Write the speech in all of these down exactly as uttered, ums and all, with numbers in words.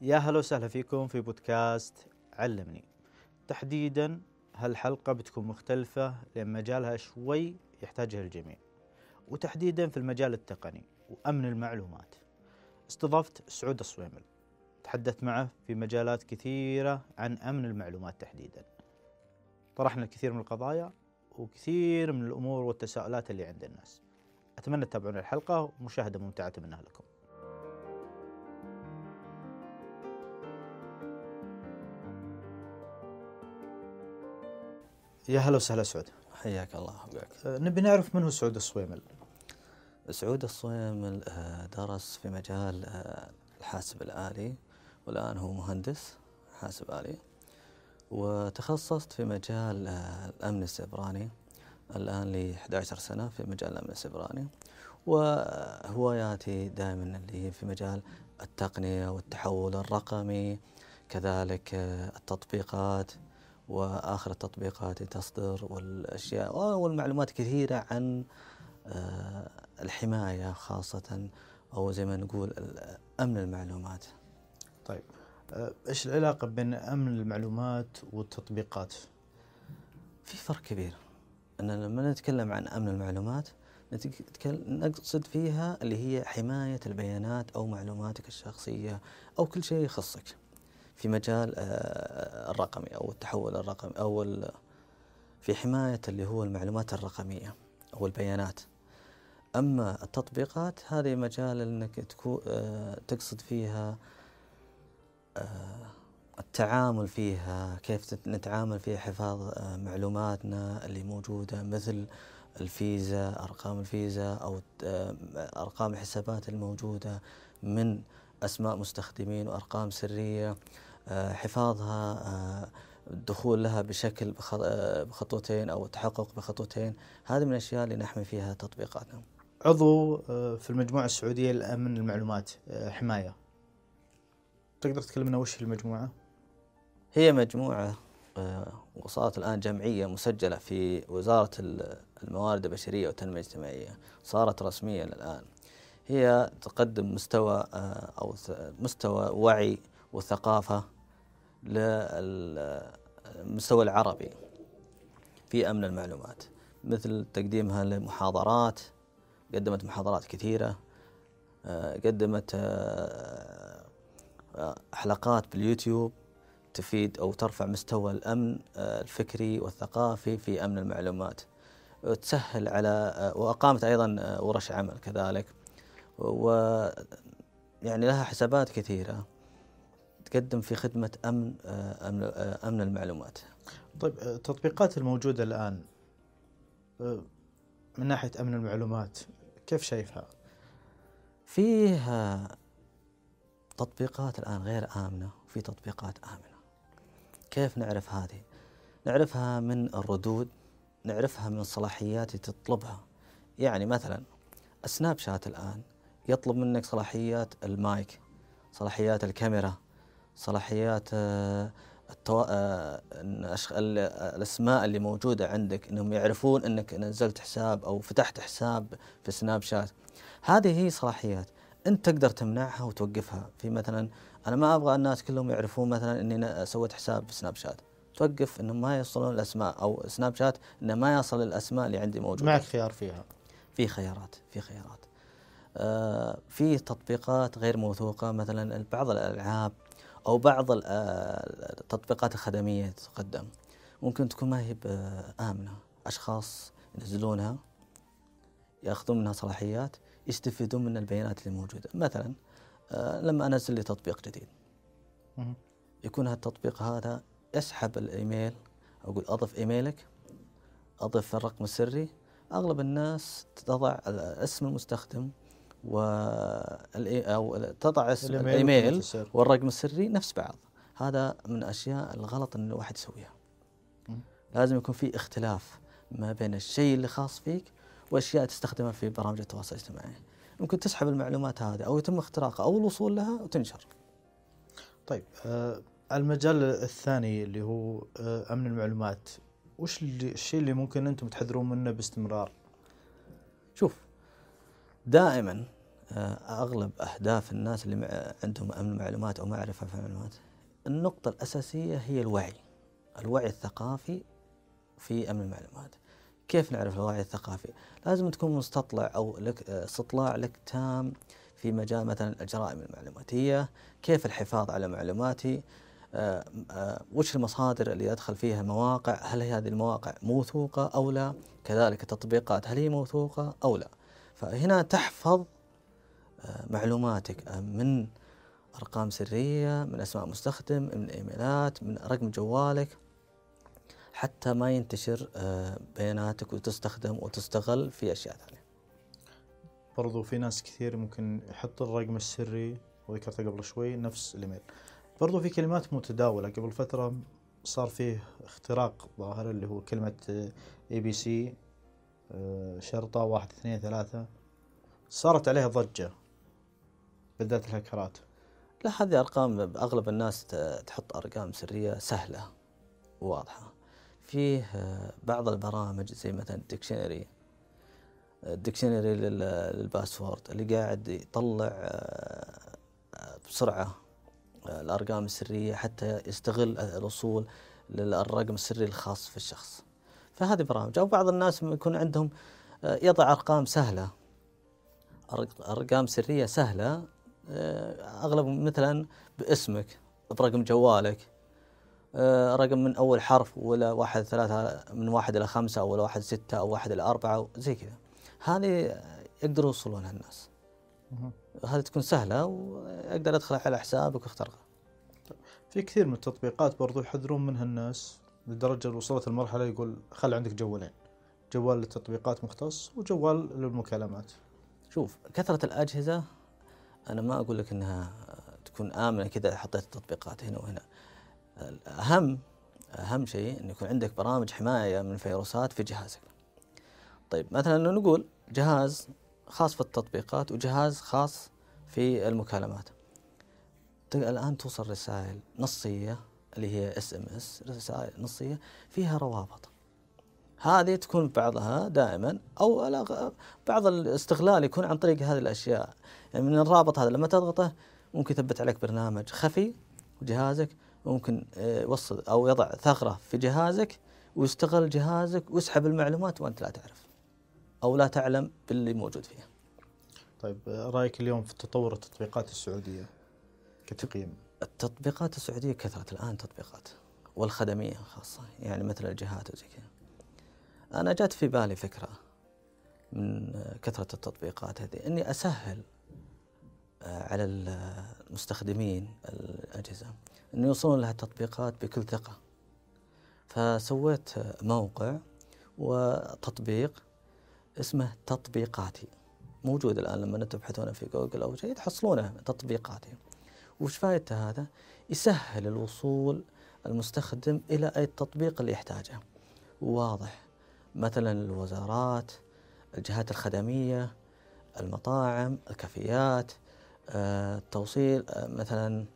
يا هلا وسهلا فيكم في بودكاست علمني. تحديدا هالحلقة بتكون مختلفة لأن مجالها شوي يحتاجها الجميع، وتحديدا في المجال التقني وأمن المعلومات. استضفت سعود الصويمل، تحدثت معه في مجالات كثيرة عن أمن المعلومات تحديدا. طرحنا الكثير من القضايا وكثير من الأمور والتساؤلات اللي عند الناس. أتمنى تتابعون الحلقة ومشاهدة ممتعة منها لكم. يا هلا وسهلا سعود. حياك الله. حبيك. نبي نعرف من هو سعود الصويمل. سعود الصويمل درس في مجال الحاسب الآلي، والآن هو مهندس حاسب آلي، وتخصصت في مجال الأمن السيبراني الآن لي إحدى عشرة سنة في مجال الأمن السيبراني، وهواياتي دائما اللي هي في مجال التقنية والتحول الرقمي، كذلك التطبيقات، وآخر التطبيقات تصدر والأشياء والمعلومات كثيرة عن الحماية خاصة، أو زي ما نقول أمن المعلومات. طيب، إيش العلاقة بين أمن المعلومات والتطبيقات؟ في فرق كبير. أن لما نتكلم عن أمن المعلومات نقصد فيها اللي هي حماية البيانات أو معلوماتك الشخصية أو كل شيء يخصك في مجال الرقمي أو التحول الرقمي، أو في حماية اللي هو المعلومات الرقمية أو البيانات. أما التطبيقات هذه مجال أنك تقصد فيها التعامل فيها، كيف نتعامل في حفاظ معلوماتنا اللي موجودة، مثل الفيزا، أرقام الفيزا أو أرقام الحسابات الموجودة من أسماء مستخدمين وأرقام سرية، حفاظها، الدخول لها بشكل بخطوتين أو التحقق بخطوتين. هذه من الأشياء اللي نحمي فيها تطبيقاتنا. عضو في المجموعة السعودية لأمن المعلومات حماية، تقدر تكلمنا وش المجموعة؟ هي مجموعة وصارت الآن جمعية مسجلة في وزارة الموارد البشرية والتنمية الاجتماعية، صارت رسمية الآن. هي تقدم مستوى أو مستوى وعي وثقافة للمستوى العربي في أمن المعلومات، مثل تقديمها لمحاضرات، قدمت محاضرات كثيرة، قدمت حلقات باليوتيوب تفيد أو ترفع مستوى الأمن الفكري والثقافي في أمن المعلومات، وتسهل على، وأقامت أيضا ورش عمل كذلك، ويعني لها حسابات كثيرة تقدم في خدمة أمن أمن, أمن المعلومات. طيب، التطبيقات الموجودة الآن من ناحية أمن المعلومات كيف شايفها؟ فيها تطبيقات الآن غير آمنة وفي تطبيقات آمنة. كيف نعرف هذه؟ نعرفها من الردود، نعرفها من صلاحيات تطلبها. يعني مثلا سناب شات الآن يطلب منك صلاحيات المايك، صلاحيات الكاميرا، صلاحيات التو... الأسماء اللي موجودة عندك، أنهم يعرفون أنك نزلت حساب أو فتحت حساب في سناب شات. هذه هي صلاحيات أنت تقدر تمنعها وتوقفها. في مثلا أنا ما أبغى الناس كلهم يعرفون مثلا أني سويت حساب في سناب شات، توقف أنهم ما يوصلون الأسماء، أو سناب شات أنه ما يصل الأسماء اللي عندي موجودة. معك خيار فيها. في خيارات في خيارات آه في تطبيقات غير موثوقة، مثلا بعض الألعاب أو بعض التطبيقات الخدمية تقدم ممكن تكون ما هي آمنة، أشخاص ينزلونها يأخذون منها صلاحيات يستفيدون من البيانات اللي موجودة. مثلا آه لما أنزل لي تطبيق جديد يكون هالتطبيق هذا يسحب الإيميل، أقول أضف إيميلك، أضف الرقم السري. أغلب الناس تضع اسم المستخدم أو تضع اسم الإيميل والرقم السري نفس بعض. هذا من أشياء الغلط أن الواحد يسويها. لازم يكون في اختلاف ما بين الشيء اللي خاص فيك وأشياء تستخدمها في برامج التواصل الاجتماعي. ممكن تسحب المعلومات هذه أو يتم اختراقها أو الوصول لها وتنشر. طيب، آه المجال الثاني اللي هو آه أمن المعلومات، وش الشيء اللي ممكن أنتم تحذرون منه باستمرار؟ شوف، دائما أغلب أهداف الناس اللي عندهم أمن معلومات أو معرفة في المعلومات، النقطة الأساسية هي الوعي، الوعي الثقافي في أمن المعلومات. كيف نعرف الوعي الثقافي؟ لازم تكون مستطلع أو لك استطلاع لك تام في مجال مثلا الجرائم المعلوماتية، كيف الحفاظ على معلوماتي، أه أه وش المصادر اللي أدخل فيها المواقع، هل هذه المواقع موثوقة أو لا، كذلك التطبيقات هل هي موثوقة أو لا. فهنا تحفظ أه معلوماتك من أرقام سرية، من أسماء مستخدم، من إيميلات، من رقم جوالك، حتى ما ينتشر أه بياناتك وتستخدم وتستغل في أشياء ثانية. برضو في ناس كثير ممكن يحط الرقم السري وذكرته قبل شوي نفس الإيميل. برضو في كلمات متداولة، قبل فترة صار فيه اختراق ظاهر اللي هو كلمة اي بي سي شرطة واحد اثنين ثلاثة، صارت عليها ضجة بالذات الهكرات. لا، هذه أرقام أغلب الناس تحط أرقام سرية سهلة وواضحة. فيه بعض البرامج زي مثلا ديكشنري ديكشنري للباسورد اللي قاعد يطلع بسرعة الأرقام السرية حتى يستغل الوصول للرقم السري الخاص في الشخص. فهذه برامج، أو بعض الناس يكون عندهم يضع أرقام سهلة، أرقام سرية سهلة، أغلب مثلا باسمك، برقم جوالك، رقم من أول حرف ولا واحد ثلاثة، من واحد إلى خمسة أو واحد ستة أو واحد إلى أربعة زي كذا. هذه يقدروا يوصلونها الناس، هذه تكون سهلة وأقدر أدخل على حسابك واخترقها. في كثير من التطبيقات برضو يحذرون منها الناس لدرجة وصلت المرحلة يقول خل عندك جوالين، جوال للتطبيقات مختص وجوال للمكالمات. شوف، كثرة الأجهزة، أنا ما أقول لك أنها تكون آمنة كذا حطيت التطبيقات هنا وهنا. أهم أهم شيء أن يكون عندك برامج حماية من فيروسات في جهازك. طيب مثلا أنه نقول جهاز خاص في التطبيقات وجهاز خاص في المكالمات. الآن توصل رسائل نصية اللي هي اس ام اس، رسائل نصية فيها روابط، هذه تكون بعضها دائما أو بعض الاستغلال يكون عن طريق هذه الأشياء. يعني من الرابط هذا لما تضغطه ممكن يثبت عليك برنامج خفي وجهازك، ممكن يوصل أو يضع ثغرة في جهازك ويستغل جهازك ويسحب المعلومات وأنت لا تعرف أو لا تعلم باللي موجود فيها. طيب، رأيك اليوم في تطور التطبيقات السعودية كتقييم؟ التطبيقات السعودية كثرت الآن تطبيقات، والخدمية خاصة، يعني مثل الجهات وزي كذا. أنا جات في بالي فكرة من كثرة التطبيقات هذه إني أسهل على المستخدمين الأجهزة إن يوصلون لها التطبيقات بكل ثقة. فسويت موقع وتطبيق اسمه تطبيقاتي، موجود الآن لما تبحثونه في جوجل أو شيء تحصلونه، تطبيقاتي. وش فائدته؟ هذا يسهل الوصول المستخدم إلى أي التطبيق اللي يحتاجه، واضح، مثلا الوزارات، الجهات الخدمية، المطاعم، الكافيات، التوصيل، مثلا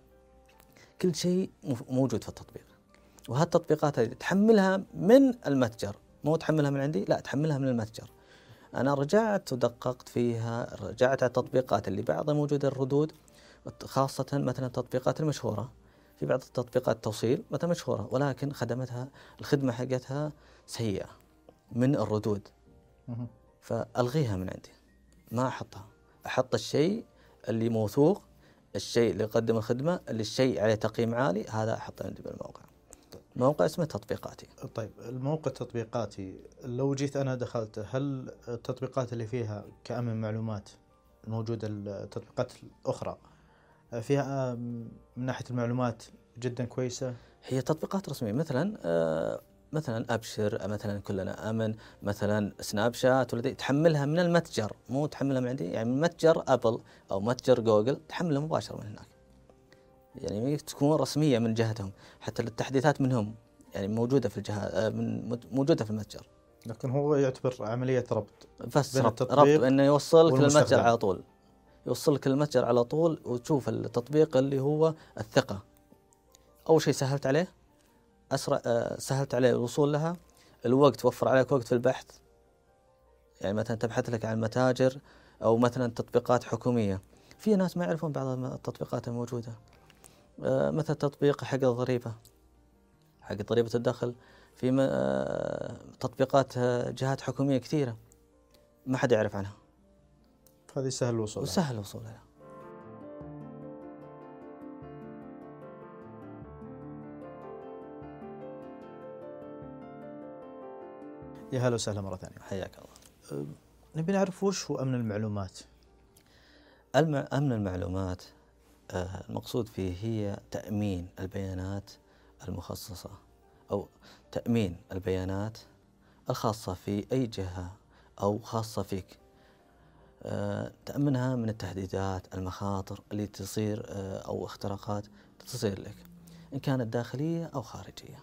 كل شيء موجود في التطبيق. وهالتطبيقات هذه تحملها من المتجر، مو تحملها من عندي، لا تحملها من المتجر. أنا رجعت ودققت فيها، رجعت على التطبيقات اللي بعضها موجودة الردود، خاصة مثلا التطبيقات المشهورة. في بعض التطبيقات التوصيل مثلا مشهورة ولكن خدمتها الخدمة حقتها سيئة من الردود، فألغيها من عندي، ما أحطها. أحط الشيء اللي موثوق، الشيء اللي يقدم الخدمة، اللي الشيء عليه تقييم عالي، هذا أحطه عندي بالموقع. موقع اسمه تطبيقاتي. طيب، الموقع تطبيقاتي لو جيت أنا دخلته، هل التطبيقات اللي فيها كأمن معلومات الموجودة، التطبيقات الأخرى فيها من ناحية المعلومات جدا كويسة؟ هي تطبيقات رسمية، مثلا مثلا أبشر، مثلا كلنا آمن، مثلا سناب شات، والذي تحملها من المتجر، مو تحملها من عندي، يعني من متجر أبل أو متجر جوجل تحملها مباشرة من هناك. يعني تكون رسمية من جهتهم، حتى التحديثات منهم يعني موجودة في الجهة، من موجودة في المتجر. لكن هو يعتبر عملية ربط، بس ربط, ربط إنه يوصلك للمتجر على طول، يوصلك للمتجر على طول وتشوف التطبيق اللي هو الثقة. أول شيء سهلت عليه، أسرع سهلت عليه الوصول لها، الوقت وفر عليك وقت في البحث، يعني مثلا تبحث لك عن متاجر أو مثلا تطبيقات حكومية. في ناس ما يعرفون بعض التطبيقات الموجودة، مثل تطبيق حق الضريبة، حق ضريبة الدخل، في تطبيقات جهات حكومية كثيرة ما حد يعرف عنها، هذه سهل الوصول وسهل الوصول لها. يا هلا وسهلا مرة ثانية، حياك الله. نبي نعرف وش هو أمن المعلومات؟ أمن المعلومات المقصود فيه هي تأمين البيانات المخصصة أو تأمين البيانات الخاصة في أي جهة أو خاصة فيك، تأمنها من التهديدات، المخاطر اللي تصير أو اختراقات تصير لك إن كانت داخلية أو خارجية.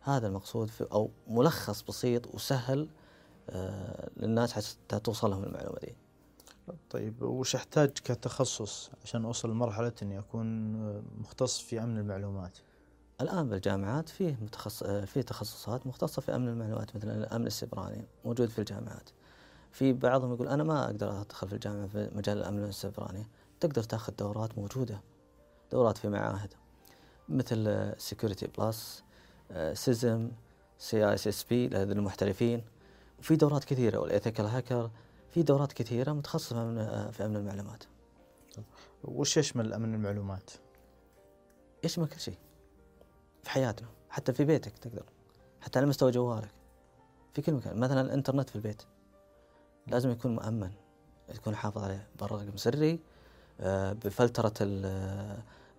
هذا المقصود في، أو ملخص بسيط وسهل للناس حتى توصلهم المعلومة دي. طيب وش أحتاج كتخصص عشان أوصل لمرحلة إني أكون مختص في أمن المعلومات؟ الآن بالجامعات فيه متخصص، فيه تخصصات مختصة في أمن المعلومات، مثل الأمن السيبراني موجود في الجامعات. في بعضهم يقول أنا ما أقدر أدخل في الجامعة في مجال الأمن السيبراني، تقدر تأخذ دورات موجودة، دورات في معاهد مثل سيكيورتي بلس، سيزم، سي آي إيه إس إس بي لهذول المحترفين، وفي دورات كثيرة، والإيثيكال هاكر، في دورات كثيرة متخصصة في أمن المعلومات. وش يشمل أمن المعلومات؟ يشمل كل شيء في حياتنا، حتى في بيتك تقدر، حتى على مستوى جوالك، في كل مكان. مثلا الإنترنت في البيت لازم يكون مؤمن، يكون حافظ عليه برقم سري، بفلترة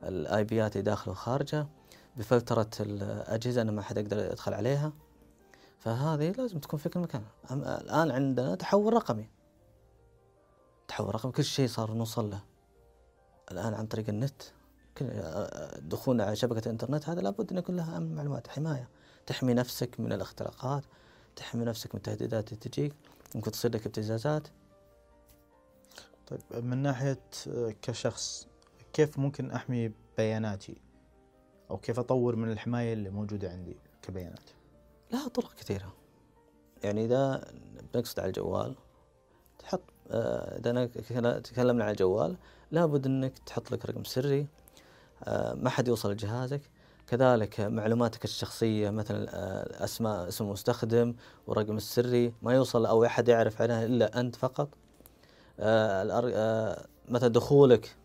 الآي بيات داخله وخارجه، بفلترة الأجهزة أنه ما حد يقدر يدخل عليها. فهذه لازم تكون في كل مكان. الآن عندنا تحول رقمي، تحول رقمي كل شيء صار نوصل له الآن عن طريق النت، دخولنا على شبكة الإنترنت هذا لابد أن يكون لها أمن معلومات، حماية، تحمي نفسك من الاختراقات، تحمي نفسك من التهديدات اللي تجيك، ممكن تصير لك ابتزازات. طيب من ناحية كشخص كيف ممكن أحمي بياناتي أو كيف أطور من الحماية اللي موجودة عندي كبيانات؟ لها طرق كثيرة. يعني إذا بنقصد على الجوال تحط، إذا أنا تكلمنا على الجوال لابد أنك تحط لك رقم سري ما حد يوصل لجهازك، كذلك معلوماتك الشخصية مثلا أسماء، اسم المستخدم والرقم السري ما يوصل أو أحد يعرف عنها إلا أنت فقط. مثلا دخولك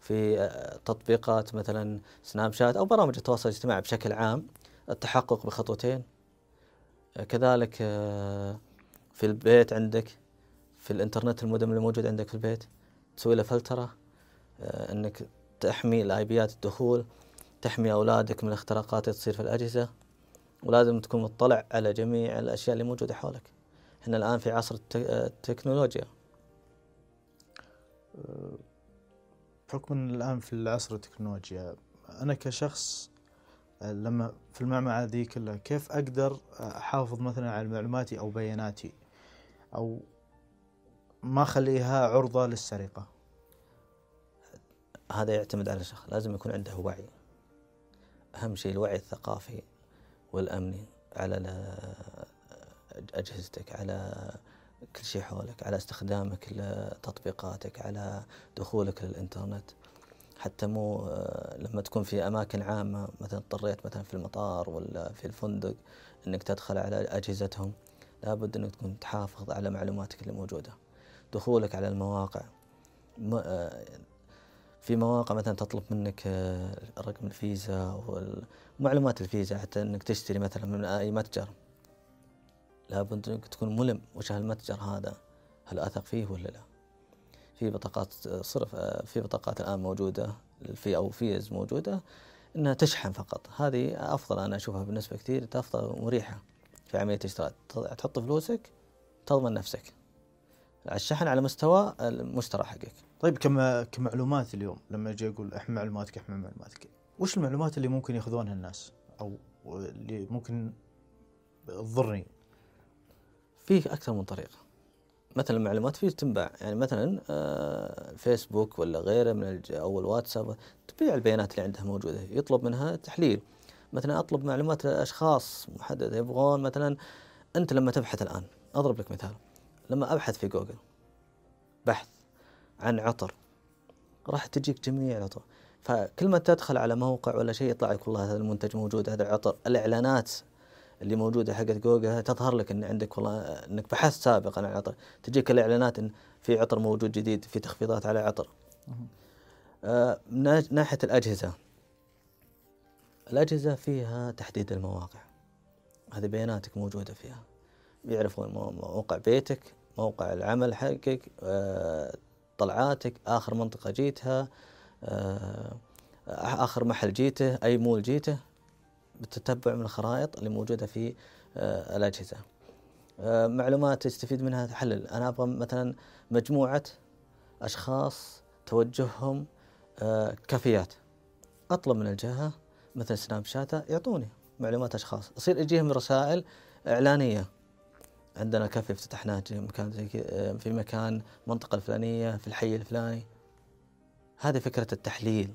في تطبيقات مثلا سناب شات أو برامج التواصل الاجتماعي بشكل عام، التحقق بخطوتين. كذلك في البيت عندك، في الإنترنت المودم اللي موجود عندك في البيت تسوي له فلترة، أنك تحمي الآيبيات الدخول، تحمي أولادك من الاختراقات اللي تصير في الأجهزة، ولازم تكون مطلع على جميع الأشياء اللي موجودة حولك. إحنا الآن في عصر التكنولوجيا، بحكم الآن في العصر التكنولوجيا، أنا كشخص لما في المعمعة ذي كلها كيف أقدر أحافظ مثلا على معلوماتي أو بياناتي أو ما أخليها عرضة للسرقة؟ هذا يعتمد على الشخص، لازم يكون عنده وعي. أهم شيء الوعي الثقافي والأمني على أجهزتك، على كل شيء حولك، على استخدامك لتطبيقاتك، على دخولك للإنترنت. حتى مو لما تكون في أماكن عامة، مثلا اضطريت مثلا في المطار ولا في الفندق أنك تدخل على أجهزتهم، لابد أنك تكون تحافظ على معلوماتك اللي موجودة. دخولك على المواقع، في مواقع مثلا تطلب منك رقم الفيزا ومعلومات الفيزا حتى انك تشتري مثلا من اي متجر، لابد انك تكون ملم وش هالمتجر هذا، هل اثق فيه ولا لا. في بطاقات صرف، في بطاقات الان موجوده في او فيز موجوده انها تشحن فقط، هذه افضل، انا اشوفها بالنسبه كثير افضل ومريحه في عمليه الاشتراك، تحط فلوسك تضمن نفسك، الشحن على مستوى المشترى حقك. طيب كما كمعلومات اليوم لما اجي اقول احمي معلوماتك، احمي معلوماتك، وش المعلومات اللي ممكن ياخذونها الناس او اللي ممكن تضرني؟ في اكثر من طريقه. مثلا المعلومات فيه تنباع، يعني مثلا فيسبوك ولا غيره من او الواتساب تبيع البيانات اللي عندها موجوده، يطلب منها تحليل. مثلا اطلب معلومات لاشخاص محدده يبغون، مثلا انت لما تبحث الان، اضرب لك مثال، لما ابحث في جوجل بحث عن عطر راح تجيك جميع العطر. فكل ما تدخل على موقع ولا شيء يطلع لك والله هذا المنتج موجود، هذا العطر، الإعلانات اللي موجودة حقت جوجل تظهر لك إن عندك والله إنك بحثت سابقا عن عطر، تجيك الإعلانات إن في عطر موجود جديد، في تخفيضات على عطر. آه من ناحية الأجهزة، الأجهزة فيها تحديد المواقع، هذه بياناتك موجودة فيها، يعرفون موقع بيتك، موقع العمل حقك، آه طلعاتك، آخر منطقة جيتها، آه آخر محل جيته، أي مول جيته، بالتتبع من الخرائط اللي موجودة في آه الأجهزة. آه معلومات تستفيد منها، تحلل أنا أبغى مثلا مجموعة أشخاص توجههم آه كافيات، أطلب من الجهة مثل سناب شات يعطوني معلومات أشخاص، يصير يجيهم رسائل إعلانية عندنا كافي افتتحناه مكان في مكان منطقة الفلانية في الحي الفلاني. هذه فكرة التحليل،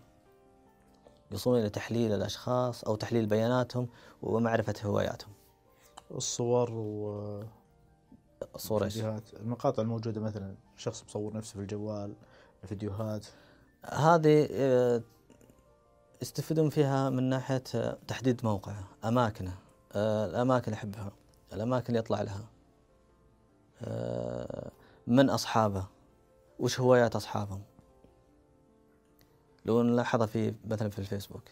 يصلون إلى تحليل الأشخاص أو تحليل بياناتهم ومعرفة هواياتهم. الصور و الصور المقاطع الموجودة مثلا شخص بصور نفسه في الجوال، الفيديوهات هذه يستفيدون فيها من ناحية تحديد موقعه، أماكنه، الأماكن اللي يحبها، الأماكن اللي يطلع لها، من أصحابه، وش هوايات أصحابهم. لو نلاحظها في مثلا في الفيسبوك،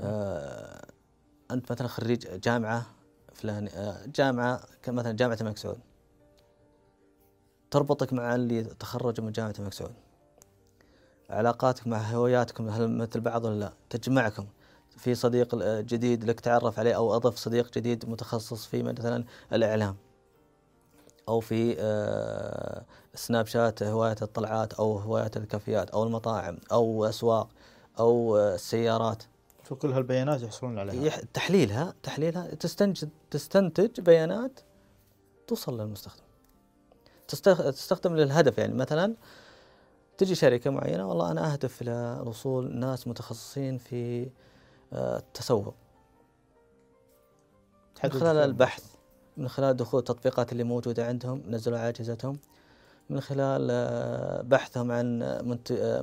آه أنت مثلا خريج جامعة فلان، آه جامعة مثلا جامعة الملك سعود، تربطك مع اللي تخرج من جامعة الملك سعود، علاقاتك مع هواياتكم هل مثل بعض ولا لا، تجمعكم في صديق جديد لك تعرف عليه، أو أضف صديق جديد متخصص في مثلا الإعلام، أو في آه سناب شات هواية الطلعات أو هواية الكافيات أو المطاعم أو أسواق أو آه السيارات. فكل هالبيانات يحصلون عليها، يح... تحليلها تحليلها تستنتج تستنتج بيانات توصل للمستخدم، تستخ... تستخدم للهدف. يعني مثلا تجي شركة معينة والله أنا أهدف لوصول ناس متخصصين في آه التسوق، من خلال البحث، من خلال دخول التطبيقات اللي موجودة عندهم نزلوا على أجهزتهم، من خلال بحثهم عن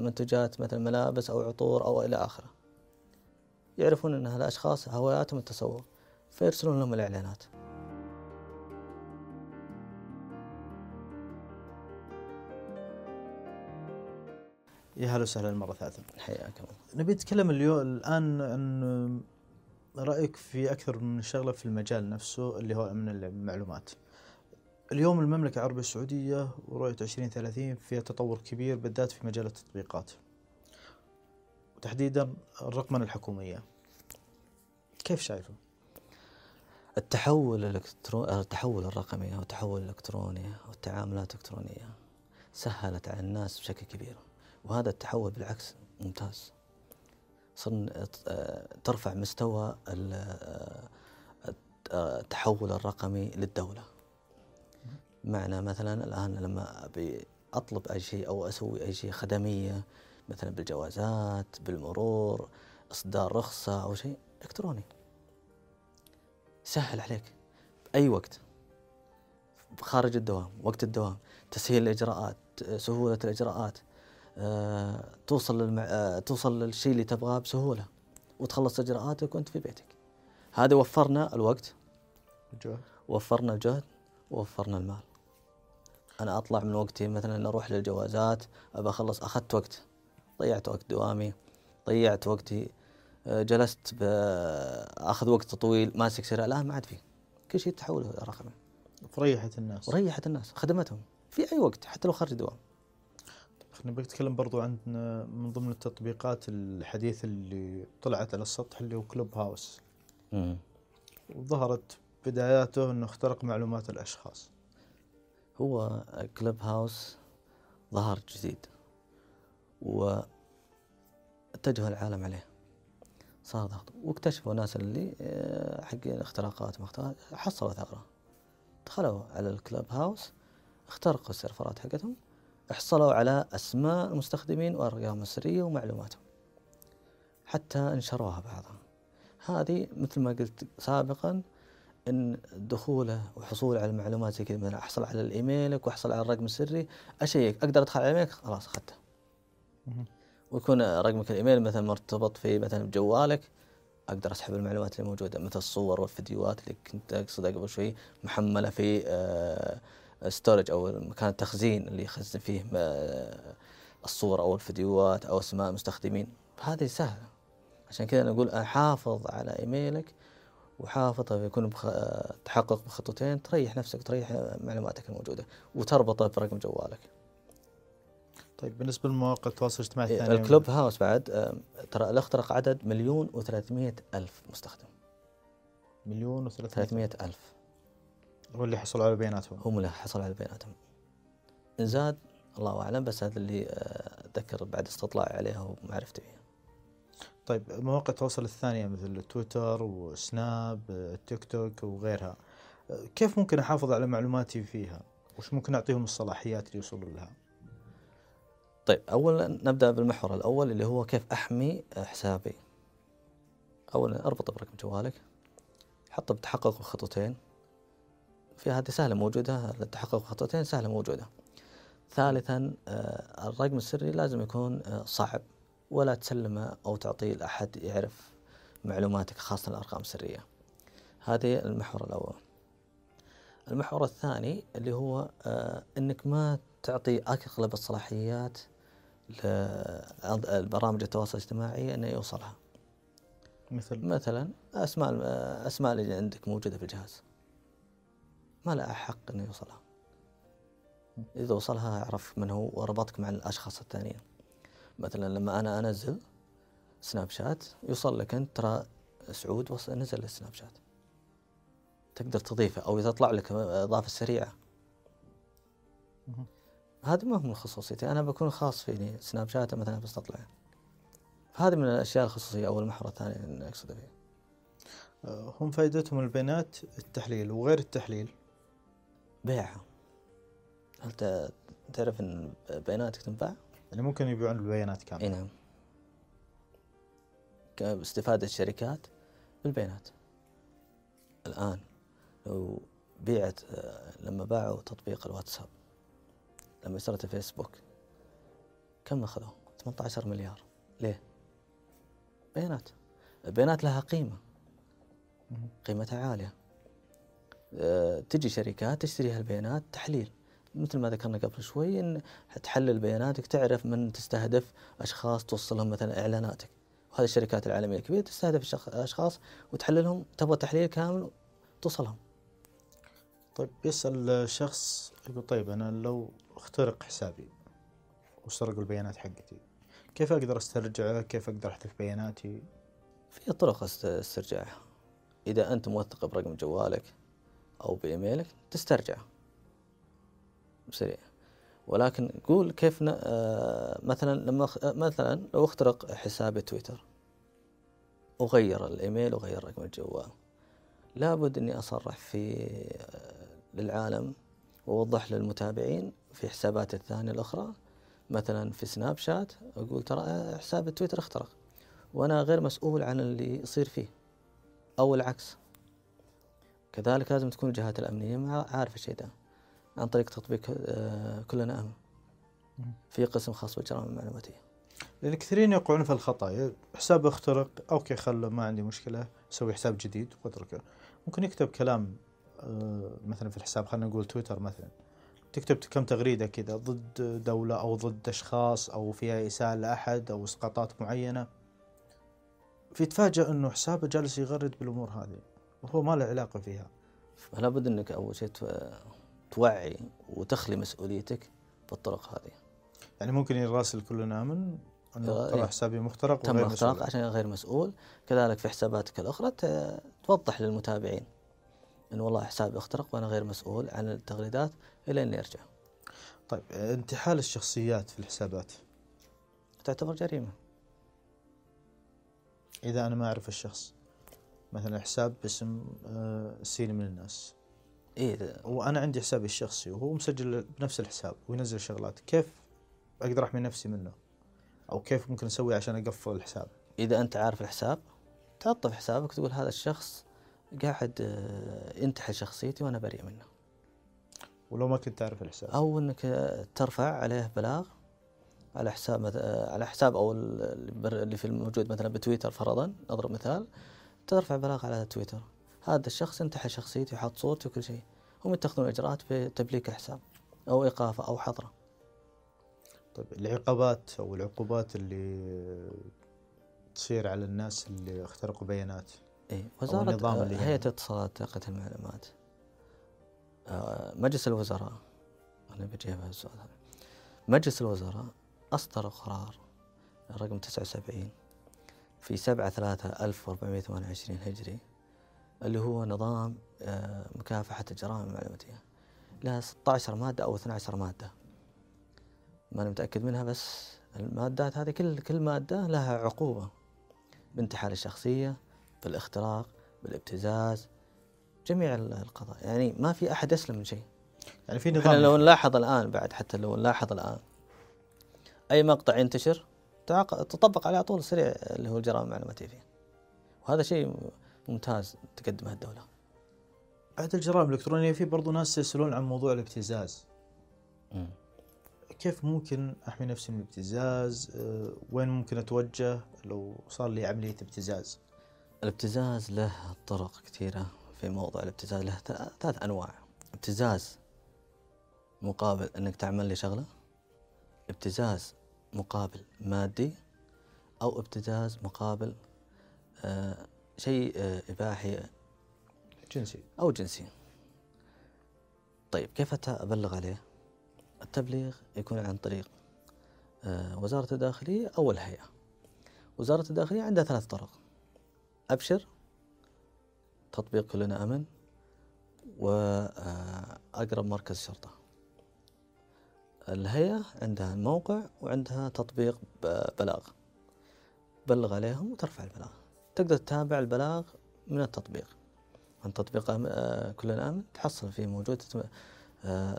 منتجات مثل ملابس أو عطور أو إلى آخره، يعرفون أن هالأشخاص هواياتهم التسوق فيرسلون لهم الإعلانات. يا هلا وسهلا مرة ثالثة، حياكم. نبي نتكلم اليوم الآن عن رأيك في أكثر من شغلة في المجال نفسه اللي هو أمن المعلومات. اليوم المملكة العربية السعودية ورؤية عشرين ثلاثين فيها تطور كبير بالذات في مجال التطبيقات، وتحديدا الرقمنة الحكومية. كيف شايفه؟ التحول الإلكتروني، التحول الرقمي أو التحول الإلكتروني والتعاملات الإلكترونية سهلت على الناس بشكل كبير، وهذا التحول بالعكس ممتاز، صرنا ترفع مستوى التحول الرقمي للدولة. معنى مثلا الآن لما أبي أطلب أي شيء أو أسوي أي شيء خدمية مثلا بالجوازات، بالمرور، إصدار رخصة أو شيء إلكتروني، سهل عليك بأي وقت، خارج الدوام، وقت الدوام، تسهيل الإجراءات، سهولة الإجراءات، أه، توصل للمع... أه، توصل للشيء اللي تبغاه بسهولة وتخلص إجراءاتك وأنت في بيتك. هذا وفرنا الوقت، الجهد، وفرنا الجهد، ووفرنا المال. أنا أطلع من وقتي مثلا أروح للجوازات أبى أخلص، أخذت وقت، ضيعت وقت دوامي، ضيعت وقتي، جلست أخذ وقت طويل ماسك سريع. لا، ما عاد فيه، كل شيء تحول رقمي. ريحت الناس، ريحت الناس، خدمتهم في أي وقت حتى لو خارج دوام. نبي نتكلم برضو عن من ضمن التطبيقات الحديثة اللي طلعت على السطح اللي هو كلوب هاوس، مم. وظهرت بداياته إنه اخترق معلومات الأشخاص. هو كلوب هاوس ظهر جديد واتجه العالم عليه، صار ضغط، واكتشفوا ناس اللي حق اختراقات مختار حصلوا ثغرة، دخلوا على الكلوب هاوس، اخترقوا السيرفرات حقتهم، حصلوا على أسماء المستخدمين وأرقام السرية ومعلوماتهم، حتى انشروها بعضها. هذه مثل ما قلت سابقا ان دخوله وحصوله على المعلومات زي كذا، مثلا احصل على الايميلك واحصل على الرقم السري، اشيك اقدر ادخل على ايميلك خلاص اخذته. ويكون رقمك الايميل مثلا مرتبط في مثلا بجوالك، اقدر اسحب المعلومات اللي موجوده مثل الصور والفيديوهات اللي كنت اقصدها قبل شوي محمله في ستورج او مكان التخزين اللي يخزن فيه الصور او الفيديوهات او اسماء المستخدمين. هذه سهله، عشان كذا انا اقول احافظ على ايميلك وحافظه يكون بخ... تحقق بخطوتين، تريح نفسك تريح معلوماتك الموجوده وتربطها برقم جوالك. طيب بالنسبه لمواقع التواصل الاجتماعي الثانيه، الكلوب هاوس بعد ترى اخترق عدد مليون وثلاثمائة الف مستخدم. مليون وثلاثمائة الف هو اللي حصل على بياناتهم، هم اللي حصل على بياناتهم. ان زاد الله اعلم، بس هذا اللي اتذكر بعد استطلاعي عليها ومعرفتي فيها. طيب مواقع التواصل الثانية مثل تويتر وسناب تيك توك وغيرها، كيف ممكن أحافظ على معلوماتي فيها؟ وش ممكن أعطيهم الصلاحيات اللي يوصلوا لها؟ طيب أولا نبدأ بالمحور الأول اللي هو كيف أحمي حسابي. أولا أربطه برقم جوالك، حطه بتحقق بخطوتين، في هذه سهلة موجودة، التحقق بخطوتين سهلة موجودة. ثالثا الرقم السري لازم يكون صعب، ولا تسلمه أو تعطيه لأحد يعرف معلوماتك خاصة الأرقام السرية. هذه المحور الأول. المحور الثاني اللي هو آه أنك ما تعطي أغلب الصلاحيات لبرامج التواصل الاجتماعي أنه يوصلها، مثل مثلا أسماء أسماء اللي عندك موجودة في الجهاز ما لها حق أنه يوصلها، إذا وصلها أعرف من هو وربطك مع الأشخاص الثانيين. مثلا لما أنا أنزل سناب شات يوصل لك أنت ترى سعود وصل نزل السناب شات، تقدر تضيفه أو يطلع لك إضافة سريعة. هذا ما هو من خصوصيتي، أنا بكون خاص فيني سناب شات مثلا بستطلعه. فهذه من الأشياء الخصوصية أو المحور الثاني اللي أقصده فيه. هم فائدتهم البيانات التحليل وغير التحليل بيعها. هل تعرف أن بياناتك تنباع؟ يعني ممكن يبيعون البيانات كاملة. إيه نعم، كاستفادة الشركات بالبيانات. الآن لو بيعت، لما باعوا تطبيق الواتساب لما صارت فيسبوك كم أخذوا؟ ثمانية عشر مليار. ليه؟ بيانات. البيانات لها قيمة، قيمتها عالية، تجي شركات تشتري هالبيانات تحليل، مثل ما ذكرنا قبل شوي إن تحلل بياناتك، تعرف من تستهدف، أشخاص توصلهم مثلا إعلاناتك، وهذه الشركات العالمية الكبيرة تستهدف أشخاص وتحللهم، تبغى تحليل كامل توصلهم. طيب يسأل شخص يقول طيب أنا لو اخترق حسابي وسرقوا البيانات حقتي كيف أقدر استرجعها؟ كيف أقدر أحذف بياناتي؟ في طرق استرجاعها، إذا أنت موثق برقم جوالك أو بإيميلك تسترجعها سريع. ولكن قول كيف ن... آه مثلا لما خ... آه مثلا لو اخترق حساب تويتر وغير الايميل وغير رقم الجوال، لابد اني اصرح في آه للعالم واوضح للمتابعين في حسابات الثانيه الاخرى، مثلا في سناب شات اقول ترى حساب تويتر اخترق وانا غير مسؤول عن اللي يصير فيه، او العكس. كذلك لازم تكون الجهات الامنيه ما عارفه الشيء ده، عن طريق تطبيق آه كلنا آمن في قسم خاص بالجرائم المعلوماتية، لأن كثيرين يقعون في الخطأ، حساب اخترق أوكي خلوا ما عندي مشكلة سوي حساب جديد واتركه. ممكن يكتب كلام آه مثلا في الحساب، خلنا نقول تويتر مثلا تكتب كم تغريدة كذا ضد دولة أو ضد أشخاص أو فيها إساءة لأحد أو إسقاطات معينة، فيتفاجأ أنه حسابه جالس يغرد بالأمور هذه وهو ما له علاقة فيها. فلا بد أنك أول شيء توعي وتخلي مسؤوليتك بالطرق هذه. يعني ممكن يراسل كلنا آمن أنه ترى حسابي مخترق وغير مسؤول، تم اختراق عشان غير مسؤول. كذلك في حساباتك الأخرى توضح للمتابعين إن والله حسابي اخترق وأنا غير مسؤول عن التغريدات إلى أن يرجع. طيب انتحال الشخصيات في الحسابات تعتبر جريمة إذا أنا ما أعرف الشخص، مثلا حساب باسم سين من الناس إيه، وأنا عندي حسابي الشخصي وهو مسجل بنفس الحساب وينزل شغلات، كيف أقدر أحمي نفسي منه؟ أو كيف ممكن أسوي عشان أقفل الحساب؟ إذا أنت عارف الحساب تعطف حسابك، تقول هذا الشخص قاعد ينتحل شخصيتي وأنا بريء منه. ولو ما كنت تعرف الحساب؟ أو أنك ترفع عليه بلاغ على حساب على حساب أو اللي في الموجود مثلا بتويتر فرضا، أضرب مثال، ترفع بلاغ على تويتر هذا الشخص انتحل شخصيتي وحط صورتي وكل شيء، هم يتخذون إجراءات بتبليك الحساب أو إيقافه أو حظره. طيب العقوبات أو العقوبات اللي تصير على الناس اللي اخترقوا بيانات؟ إيه، وزارة هيئة يعني. اتصالات دقة المعلومات، آه، مجلس الوزراء، أنا بجيب هذا السؤال. مجلس الوزراء أصدر قرار رقم تسعة وسبعين في سبعة ثلاثة ألف وأربعمائة وثمانية وعشرين هجري، اللي هو نظام آه مكافحة الجرائم المعلوماتية، لها ستة عشر مادة أو اثنا عشر مادة ما أنا متأكد منها، بس المادات هذه كل كل مادة لها عقوبة بانتحال الشخصية، بالاختراق، بالابتزاز، جميع القضايا، يعني ما في أحد يسلم من شيء. يعني في نظام. لو نلاحظ الآن بعد حتى لو نلاحظ الآن أي مقطع ينتشر تطبق عليه طول سريع اللي هو الجرائم المعلوماتية فيه، وهذا شيء ممتاز تقدمها الدولة. بعد الجرائم الإلكترونية في برضو ناس يسألون عن موضوع الابتزاز. م. كيف ممكن أحمي نفسي من الابتزاز؟ أه، وين ممكن أتوجه لو صار لي عملية ابتزاز؟ الابتزاز له طرق كثيرة. في موضوع الابتزاز له ثلاث أنواع: ابتزاز مقابل أنك تعمل لي شغلة، ابتزاز مقابل مادي، أو ابتزاز مقابل آه شيء آه إباحي جنسي أو جنسي. طيب كيف أبلغ عليه؟ التبليغ يكون عن طريق آه وزارة الداخلية أو الهيئة. وزارة الداخلية عندها ثلاث طرق: أبشر، تطبيق كلنا آمن، وأقرب مركز شرطة. الهيئة عندها الموقع وعندها تطبيق بلاغ، بلغ عليهم وترفع البلاغ، تقدر تتابع البلاغ من التطبيق. عن تطبيق كلنا آمن تحصل فيه موجود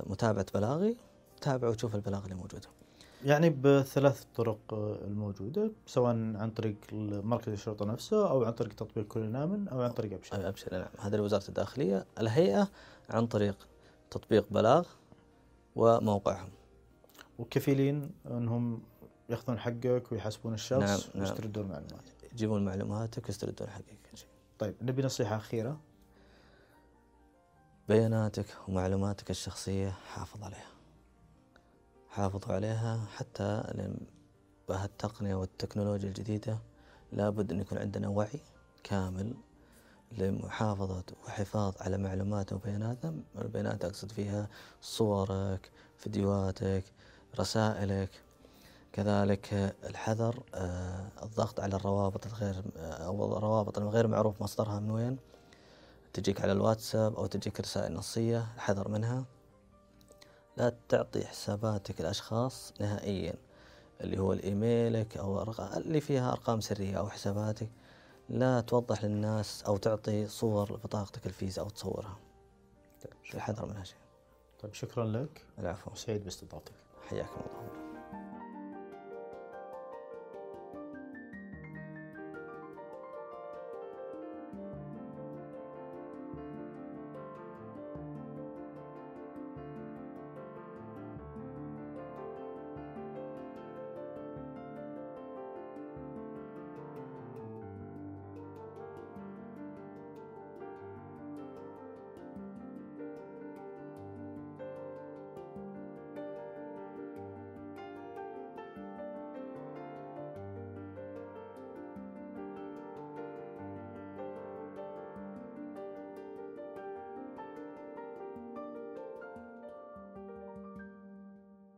متابعة بلاغي، تتابع وتشوف البلاغ اللي موجود. يعني بثلاث طرق الموجودة، سواء عن طريق مركز الشرطة نفسه أو عن طريق تطبيق كلنا آمن أو عن طريق أبشر. أبشر نعم، هذا لوزارة الداخلية. الهيئة عن طريق تطبيق بلاغ وموقعهم، وكفيلين أنهم يأخذون حقك ويحاسبون الشخص. نعم، ويستردون نعم. معلوماتك، يجيبون معلوماتك ويستردون حقك. طيب نبي نصيحة أخيرة. بياناتك ومعلوماتك الشخصية حافظ عليها، حافظوا عليها. حتى بهالتقنية والتكنولوجيا الجديدة لابد أن يكون عندنا وعي كامل لمحافظة وحفاظ على معلوماتنا وبياناتنا. البيانات أقصد فيها صورك، فيديوهاتك، رسائلك. كذلك الحذر، آه، الضغط على الروابط الغير أو الروابط الغير معروف مصدرها من وين، تجيك على الواتساب أو تجيك رسائل نصية، الحذر منها. لا تعطي حساباتك الأشخاص نهائياً، اللي هو الإيميلك أو اللي فيها أرقام سرية أو حساباتك، لا توضح للناس أو تعطي صور بطاقتك الفيزا أو تصورها. الحذر من هالشيء. طيب شكراً لك. العفو، سعيد باستضافتك. حياكم الله.